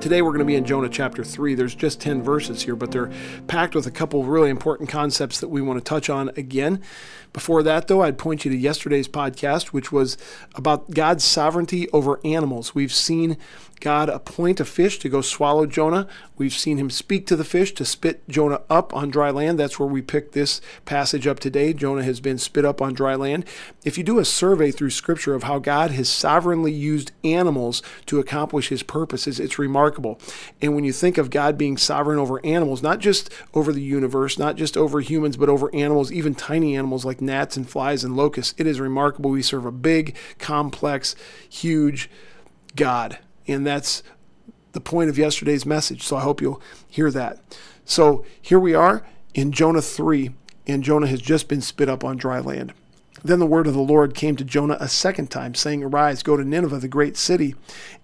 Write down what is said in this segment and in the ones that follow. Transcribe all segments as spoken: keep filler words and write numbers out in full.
Today we're going to be in Jonah chapter three. There's just ten verses here, but they're packed with a couple of really important concepts that we want to touch on again. Before that, though, I'd point you to yesterday's podcast, which was about God's sovereignty over animals. We've seen God appoint a fish to go swallow Jonah. We've seen him speak to the fish to spit Jonah up on dry land. That's where we picked this passage up today. Jonah has been spit up on dry land. If you do a survey through Scripture of how God has sovereignly used animals to accomplish his purposes, it's remarkable. And when you think of God being sovereign over animals, not just over the universe, not just over humans, but over animals, even tiny animals like gnats and flies and locusts, it is remarkable. We serve a big, complex, huge God. And that's the point of yesterday's message, so I hope you'll hear that. So here we are in Jonah three, and Jonah has just been spit up on dry land. Then the word of the Lord came to Jonah a second time, saying, "Arise, go to Nineveh, the great city,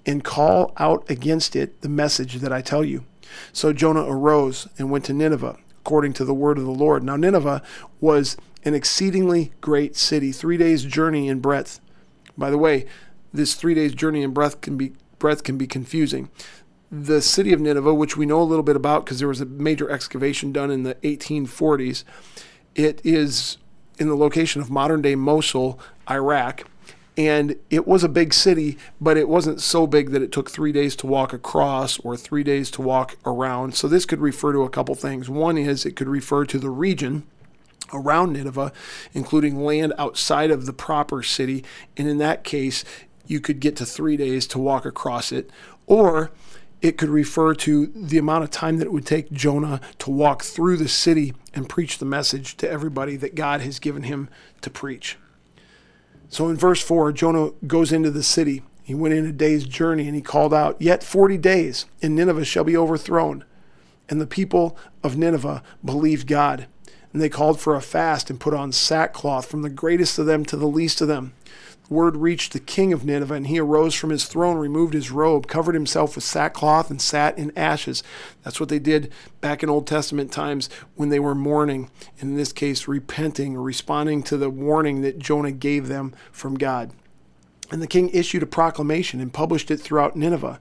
and call out against it the message that I tell you." So Jonah arose and went to Nineveh, according to the word of the Lord. Now Nineveh was an exceedingly great city, three days' journey in breadth. By the way, this three days' journey in breadth can be breadth can be confusing. The city of Nineveh, which we know a little bit about because there was a major excavation done in the eighteen forties, it is in the location of modern-day Mosul, Iraq, and it was a big city, but it wasn't so big that it took three days to walk across or three days to walk around. So this could refer to a couple things. One is it could refer to the region around Nineveh, including land outside of the proper city, and in that case, you could get to three days to walk across it, or it could refer to the amount of time that it would take Jonah to walk through the city and preach the message to everybody that God has given him to preach. So in verse four, Jonah goes into the city. He went in a day's journey and he called out, "Yet forty days and Nineveh shall be overthrown." And the people of Nineveh believed God. And they called for a fast and put on sackcloth from the greatest of them to the least of them. Word reached the king of Nineveh, and he arose from his throne, removed his robe, covered himself with sackcloth, and sat in ashes. That's what they did back in Old Testament times when they were mourning, and in this case, repenting, responding to the warning that Jonah gave them from God. And the king issued a proclamation and published it throughout Nineveh.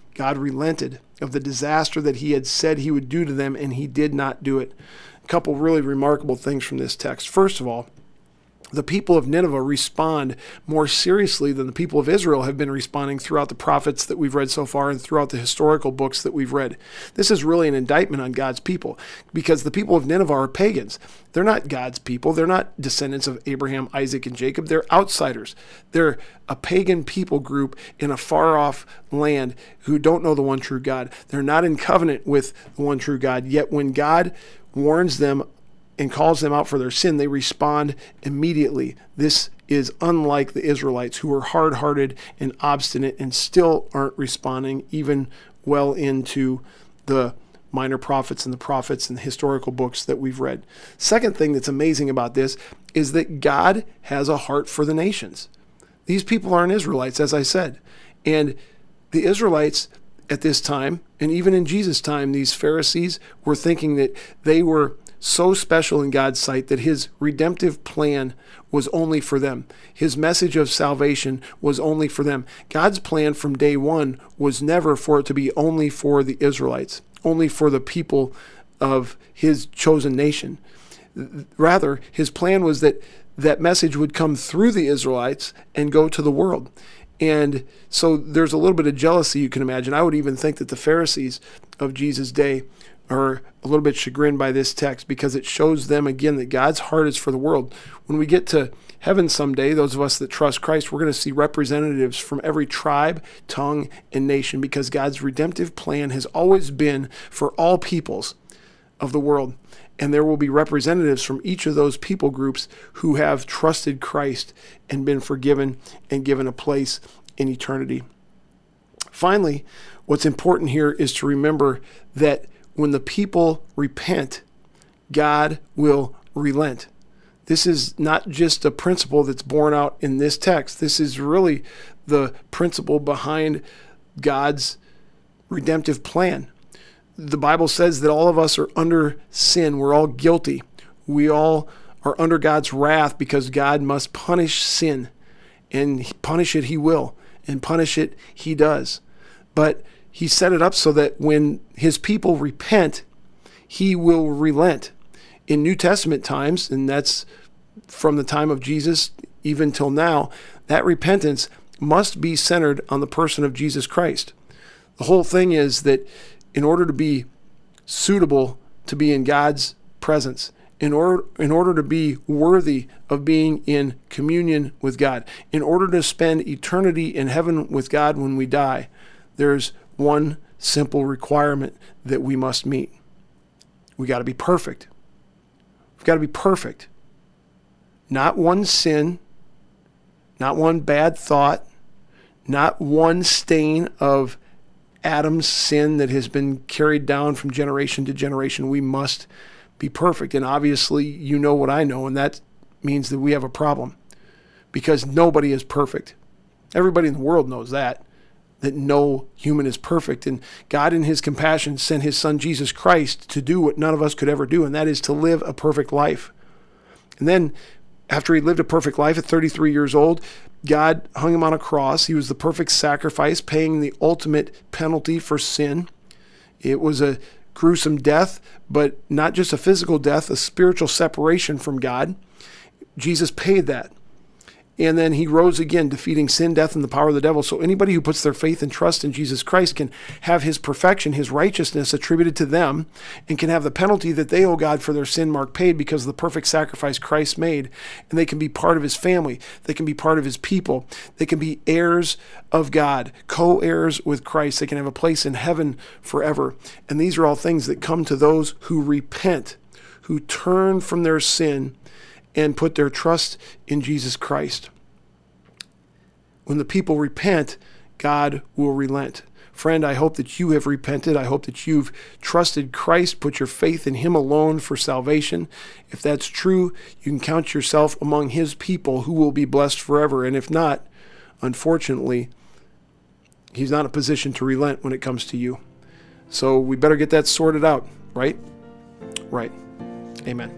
God relented of the disaster that he had said he would do to them, and he did not do it. A couple really remarkable things from this text. First of all, the people of Nineveh respond more seriously than the people of Israel have been responding throughout the prophets that we've read so far and throughout the historical books that we've read. This is really an indictment on God's people because the people of Nineveh are pagans. They're not God's people. They're not descendants of Abraham, Isaac, and Jacob. They're outsiders. They're a pagan people group in a far-off land who don't know the one true God. They're not in covenant with the one true God. Yet when God warns them and calls them out for their sin, they respond immediately. This is unlike the Israelites, who are hard-hearted and obstinate and still aren't responding even well into the minor prophets and the prophets and the historical books that we've read. Second thing that's amazing about this is that God has a heart for the nations. These people aren't Israelites, as I said. And the Israelites at this time, and even in Jesus' time, these Pharisees were thinking that they were so special in God's sight that his redemptive plan was only for them. His message of salvation was only for them. God's plan from day one was never for it to be only for the Israelites, only for the people of his chosen nation. Rather, his plan was that that message would come through the Israelites and go to the world. And so there's a little bit of jealousy, you can imagine. I would even think that the Pharisees of Jesus' day are a little bit chagrined by this text, because it shows them again that God's heart is for the world. When we get to heaven someday, those of us that trust Christ, we're going to see representatives from every tribe, tongue, and nation, because God's redemptive plan has always been for all peoples of the world. And there will be representatives from each of those people groups who have trusted Christ and been forgiven and given a place in eternity. Finally, what's important here is to remember that when the people repent, God will relent. This is not just a principle that's borne out in this text. This is really the principle behind God's redemptive plan. The Bible says that all of us are under sin. We're all guilty. We all are under God's wrath, because God must punish sin. And punish it he will. And punish it he does. But he set it up so that when his people repent, he will relent. In New Testament times, and that's from the time of Jesus even till now, that repentance must be centered on the person of Jesus Christ. The whole thing is that in order to be suitable to be in God's presence, in order, in order to be worthy of being in communion with God, in order to spend eternity in heaven with God when we die, there's one simple requirement that we must meet. We got to be perfect. We've got to be perfect. Not one sin, not one bad thought, not one stain of Adam's sin that has been carried down from generation to generation. We must be perfect. And obviously, you know what I know, and that means that we have a problem, because nobody is perfect. Everybody in the world knows that. that no human is perfect. And God in his compassion sent his son Jesus Christ to do what none of us could ever do, and that is to live a perfect life. And then after he lived a perfect life at thirty-three years old, God hung him on a cross. He was the perfect sacrifice, paying the ultimate penalty for sin. It was a gruesome death, but not just a physical death, a spiritual separation from God. Jesus paid that. And then he rose again, defeating sin, death, and the power of the devil. So anybody who puts their faith and trust in Jesus Christ can have his perfection, his righteousness attributed to them, and can have the penalty that they owe God for their sin mark paid because of the perfect sacrifice Christ made. And they can be part of his family. They can be part of his people. They can be heirs of God, co-heirs with Christ. They can have a place in heaven forever. And these are all things that come to those who repent, who turn from their sin and put their trust in Jesus Christ. When the people repent, God will relent. Friend, I hope that you have repented. I hope that you've trusted Christ, put your faith in him alone for salvation. If that's true, you can count yourself among his people who will be blessed forever. And if not, unfortunately, he's not in a position to relent when it comes to you. So we better get that sorted out, right? Right. Amen.